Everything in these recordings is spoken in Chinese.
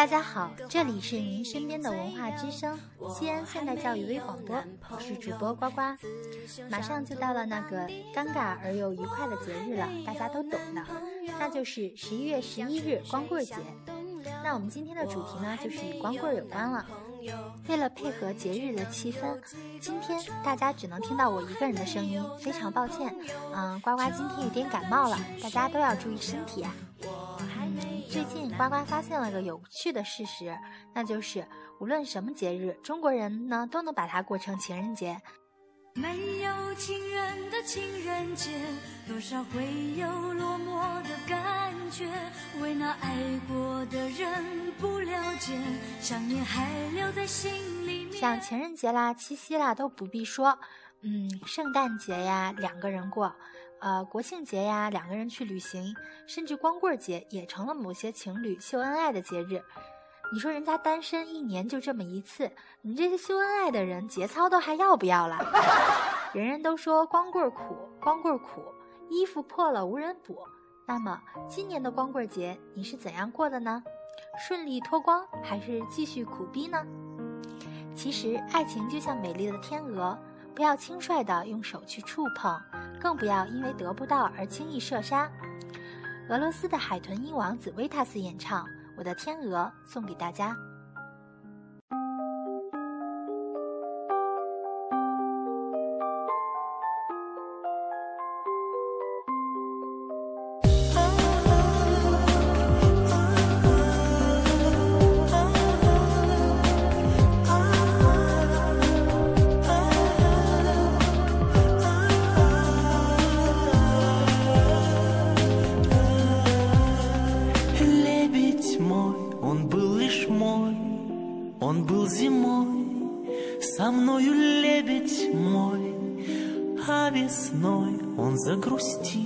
大家好，这里是您身边的文化之声，西安现代教育微广播，我是主播呱呱。马上就到了那个尴尬而又愉快的节日了，大家都懂的，那就是11月11日光棍节。那我们今天的主题呢，就是与光棍有关了。为了配合节日的气氛，今天大家只能听到我一个人的声音，非常抱歉。呱呱今天有点感冒了，大家都要注意身体啊。最近呱呱发现了个有趣的事实，那就是无论什么节日，中国人呢都能把它过成情人节。没有情人的情人节，多少会有落寞的感觉，为那爱过的人不了解，想念还留在心里面。像情人节啦、七夕啦都不必说，圣诞节呀两个人过，国庆节呀两个人去旅行，甚至光棍节也成了某些情侣秀恩爱的节日。你说人家单身一年就这么一次，你这些秀恩爱的人节操都还要不要了？人人都说光棍苦，光棍苦，衣服破了无人补。那么今年的光棍节你是怎样过的呢？顺利脱光还是继续苦逼呢？其实爱情就像美丽的天鹅，不要轻率地用手去触碰，更不要因为得不到而轻易射杀。俄罗斯的海豚音王子维塔斯演唱《我的天鹅》，送给大家。Он был зимой, со мною лебедь мой, а весной он загрустил,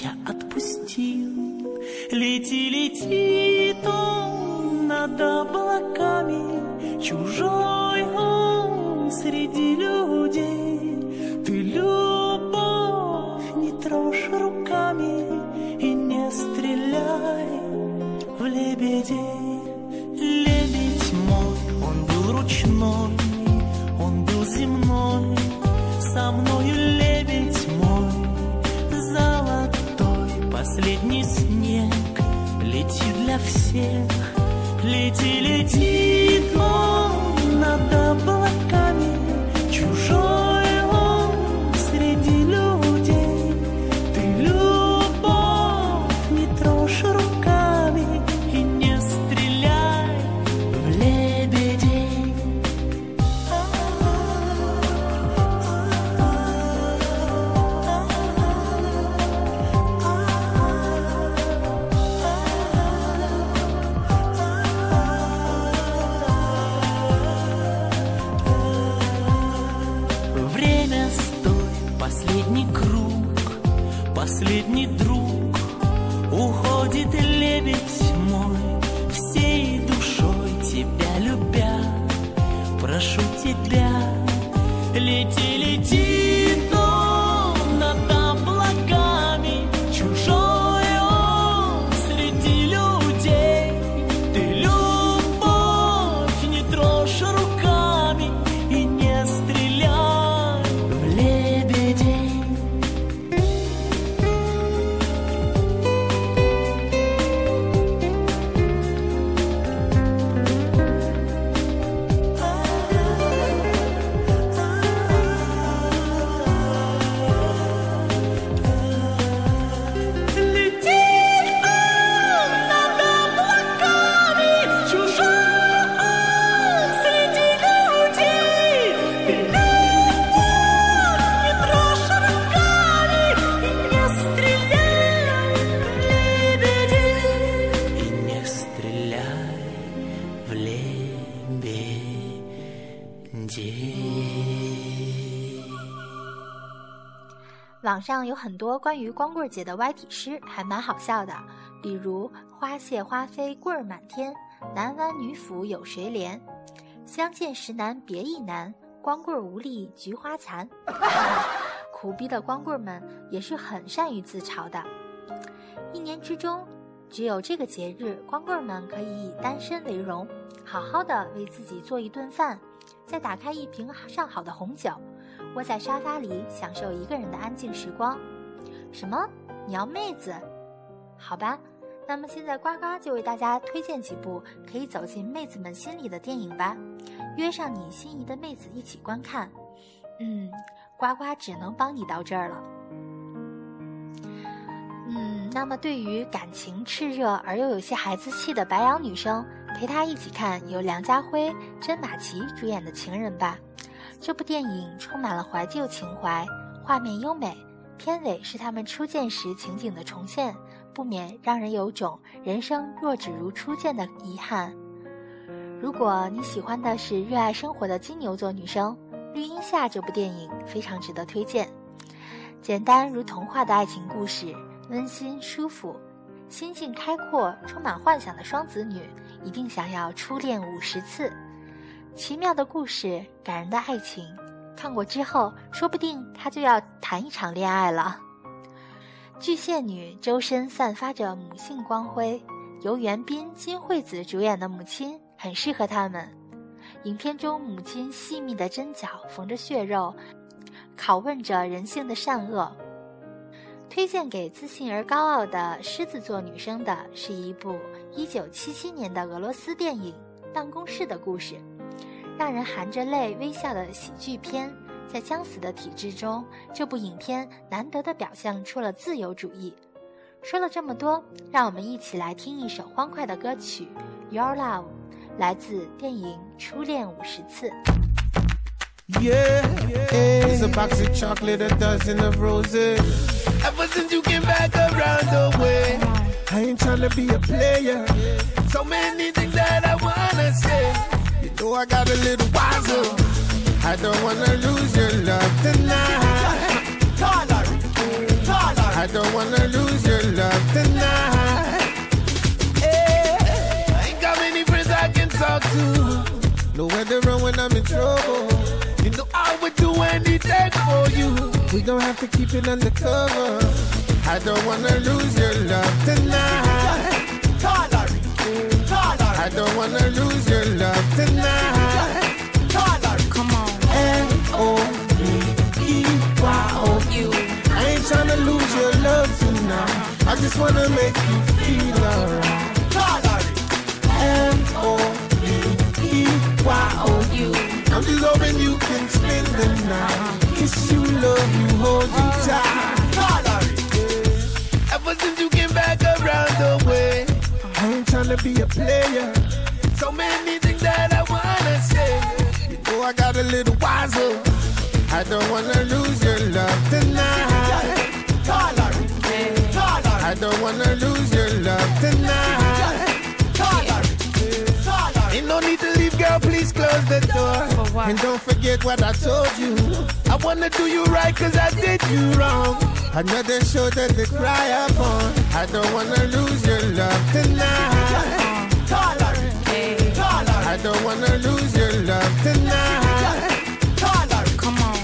я отпустил. Лети, лети, он над облаками, чужой он среди людей. Ты любовь не трожь руками и не стреляй в лебедей. Он был земной, со мною лебедь мой, золотой последний снег летит для всех. Лети, лети, он над облаками, чужой он среди людей. Ты любовь не трожь руками и не стреляй в лебедей. Последний круг, последний друг, уходит лебедь мой, всей душой тебя любя, прошу тебя, лети, лети, дом над облаками, чужой он среди людей, ты любовь не трожь руками и не стреляй.网上有很多关于光棍节的歪体诗，还蛮好笑的，比如花谢花飞棍儿满天，男娎女抚有谁怜，相见时难别亦难，光棍无力菊花残。苦逼的光棍们也是很善于自嘲的。一年之中只有这个节日，光棍们可以以单身为荣，好好的为自己做一顿饭，再打开一瓶上好的红酒，窝在沙发里享受一个人的安静时光。什么？你要妹子？好吧，那么现在呱呱就为大家推荐几部可以走进妹子们心里的电影吧，约上你心仪的妹子一起观看。呱呱只能帮你到这儿了。那么对于感情炽热而又有些孩子气的白羊女生，陪她一起看由梁家辉、甄马奇主演的《情人》吧。这部电影充满了怀旧情怀，画面优美，片尾是他们初见时情景的重现，不免让人有种人生若只如初见的遗憾。如果你喜欢的是热爱生活的金牛座女生，《绿荫下》这部电影非常值得推荐。简单如童话的爱情故事，温馨舒服，心境开阔，充满幻想的双子女一定想要初恋50次。奇妙的故事，感人的爱情，看过之后说不定她就要谈一场恋爱了。巨蟹女周身散发着母性光辉，由袁彬、金惠子主演的《母亲》很适合她们。影片中母亲细密的针脚缝着血肉，拷问着人性的善恶。推荐给自信而高傲的狮子座女生的是一部1977年的俄罗斯电影《办公室的故事》，让人含着泪微笑的喜剧片。在将死的体制中，这部影片难得地表现出了自由主义。说了这么多，让我们一起来听一首欢快的歌曲《Your Love》，来自电影《初恋50次》。Yeah, it's a box of chocolate, a dozen of roses. Ever since you came back around the way, I ain't tryna be a player. So many things that I wanna say. You know I got a little wiser. I don't wanna lose your love tonight. I don't wanna lose your love tonight. I ain't got many friends I can talk to. Know where to run when I'm in trouble.You know I would do anything for you. We gon' have to keep it undercover. I don't wanna lose your love tonight. I don't wanna lose your love tonight. Come on. L-O-V-E-Y-O-U. I ain't tryna lose your love tonight. I just wanna make you feel alright. L-O-V-E-Y-O-U.I'm just hoping you can spend the night. Kiss you, love you, hold you tight. Ever since you came back around the way, I ain't tryna be a player. So many things that I wanna say. You know I got a little wiser. I don't wanna lose your love tonight. I don't wanna lose your love tonight.Ain't no need to leave, girl, please close the door. And don't forget what I told you. I wanna do you right, cause I did you wrong. Another shoulder to cry upon. I don't wanna lose your love tonight. I don't wanna lose your love tonight. Come on.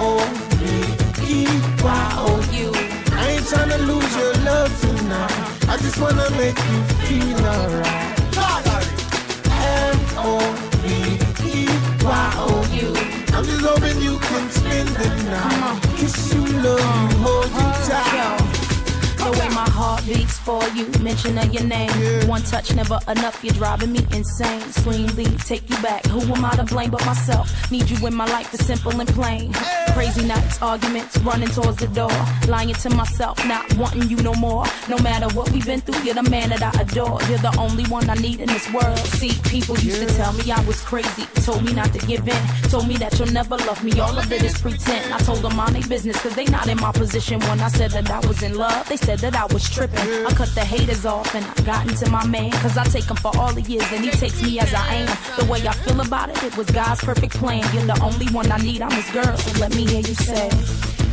L-O-V-E-Y-O-U. I ain't tryna lose your love tonight. I just wanna make you feel alright.O-V-E-Y-O-U. I'm just hoping you can spend the night. Kiss you, love you, hold you tight. The way my heart beats for you, mention of your name. One touch, never enough, you're driving me insane. Swing lead, take you back, who am I to blame but myself? Need you in my life, it's simple and plain. Crazy nights, arguments, running towards the door. Lying to myself, not wanting you no more. No matter what we've been through, you're the man that I adore. You're the only one I need in this world. See, people used to tell me I was crazy. Told me not to give in. Told me that you'll never love me, all of it is pretend. I told them I ain't business, cause they not in my position. When I said that I was in love, they said that I was tripping. I cut the haters off and I got into my man. Cause I take him for all he is and he takes me as I am. The way I feel about it, it was God's perfect plan. You're the only one I need, I'm his girl, so let me hear you say.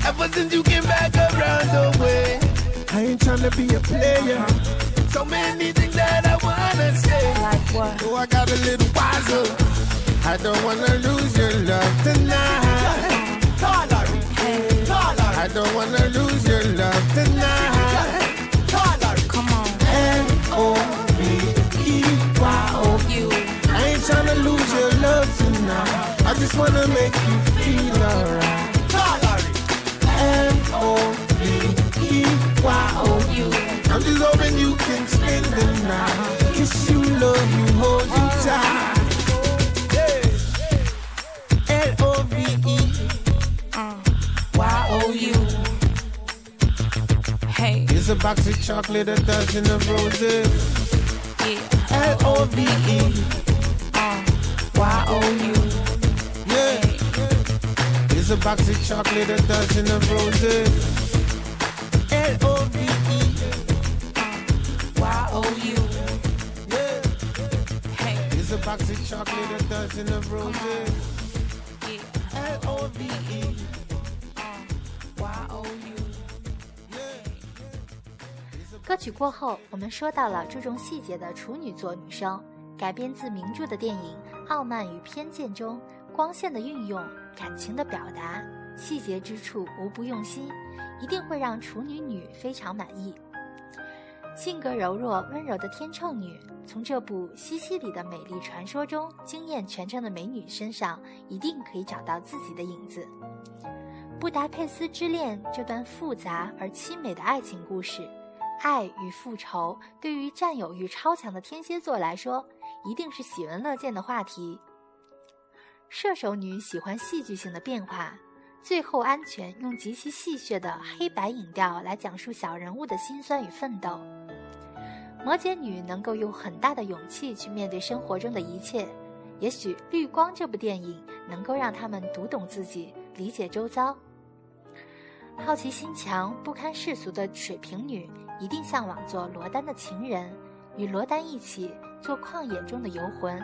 Ever since you came back around the way, I ain't tryna be a player. So many things that I wanna say. Like what? Oh, I got a little wiser. I don't wanna lose your love tonight. I don't wanna lose your love tonight. Come on. just wanna make you feel alright. M-O-V-E-Y-O-U. I'm just hoping you can spend the night. Kiss you, love you, hold you tight. L-O-V-E-Y-O-U. Hey. Here's a box of chocolate, a dozen of roses. Yeah. L-O-V-E-Y-O-U. Here's a box of chocolate, a dozen of roses. L-O-V-E-Y-O-U. Yeah. Hey. Here's a box of chocolate, a dozen of roses. Yeah. L-O-V-E-Y-O-U. 歌曲过后，我们说到了注重细节的处女座女生，改编自名著的电影《傲慢与偏见》中，光线的运用，感情的表达，细节之处无不用心，一定会让处女女非常满意。性格柔弱温柔的天秤女，从这部《西西里的美丽传说》中惊艳全城的美女身上，一定可以找到自己的影子。布达佩斯之恋这段复杂而凄美的爱情故事，爱与复仇对于占有欲超强的天蝎座来说，一定是喜闻乐见的话题。射手女喜欢戏剧性的变化，最后安全用极其戏谑的黑白影调来讲述小人物的辛酸与奋斗。摩羯女能够用很大的勇气去面对生活中的一切，也许《绿光》这部电影能够让她们读懂自己，理解周遭。好奇心强不堪世俗的水瓶女，一定向往做罗丹的情人，与罗丹一起做旷野中的游魂。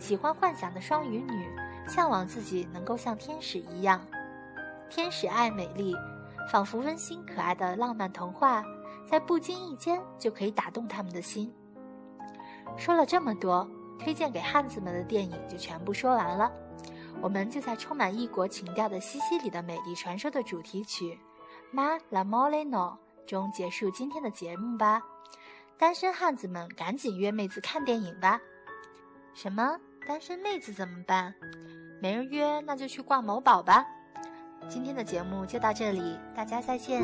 喜欢幻想的双鱼女，向往自己能够像天使一样。天使爱美丽，仿佛温馨可爱的浪漫童话，在不经意间就可以打动他们的心。说了这么多，推荐给汉子们的电影就全部说完了。我们就在充满异国情调的西西里的美丽传说的主题曲 Ma L'amore No 中结束今天的节目吧。单身汉子们赶紧约妹子看电影吧。什么？单身妹子怎么办？没人约，那就去逛某宝吧。今天的节目就到这里，大家再见。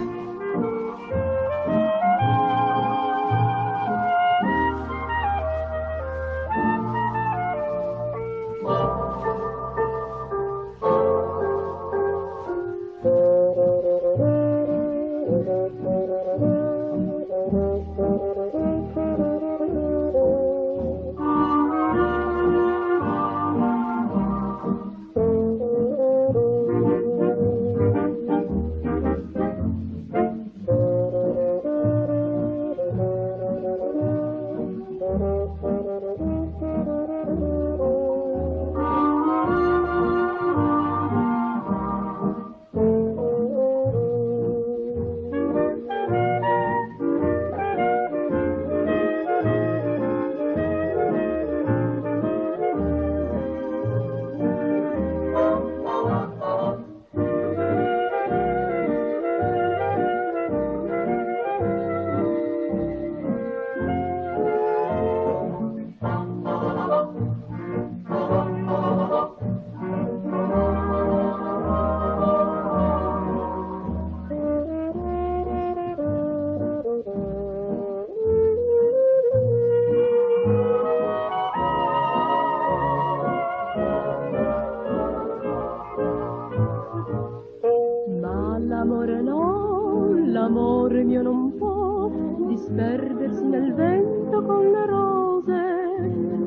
L'amore mio non può disperdersi nel vento con le rose,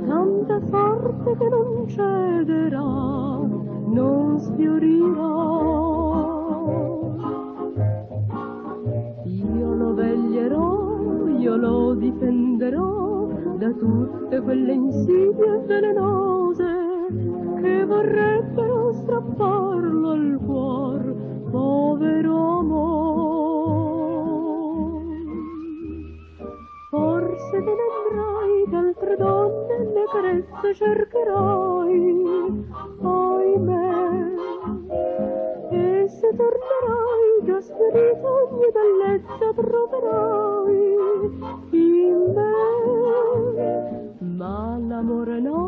tanta forte che non cederà, non sfiorirà. Io lo veglierò, io lo difenderò da tutte quelle insidie velenose che vorrebbero strapparlo al cuor, povero amor. Forse te ne andrai, d'altre donne le carezze cercherai, ahimè. E se tornerai, già sfiorita ogni bellezza troverai in me. Ma l'amore no,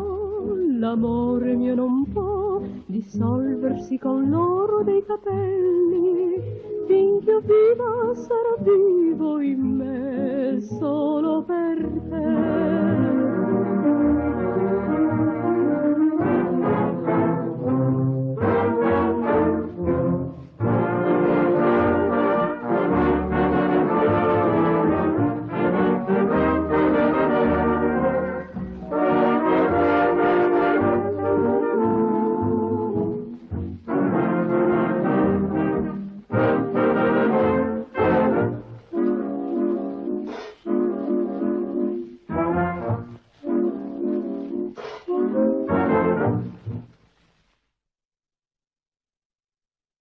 l'amore mio non può dissolversi con l'oro dei capelli, finché viva sarò vivo in me solo per te.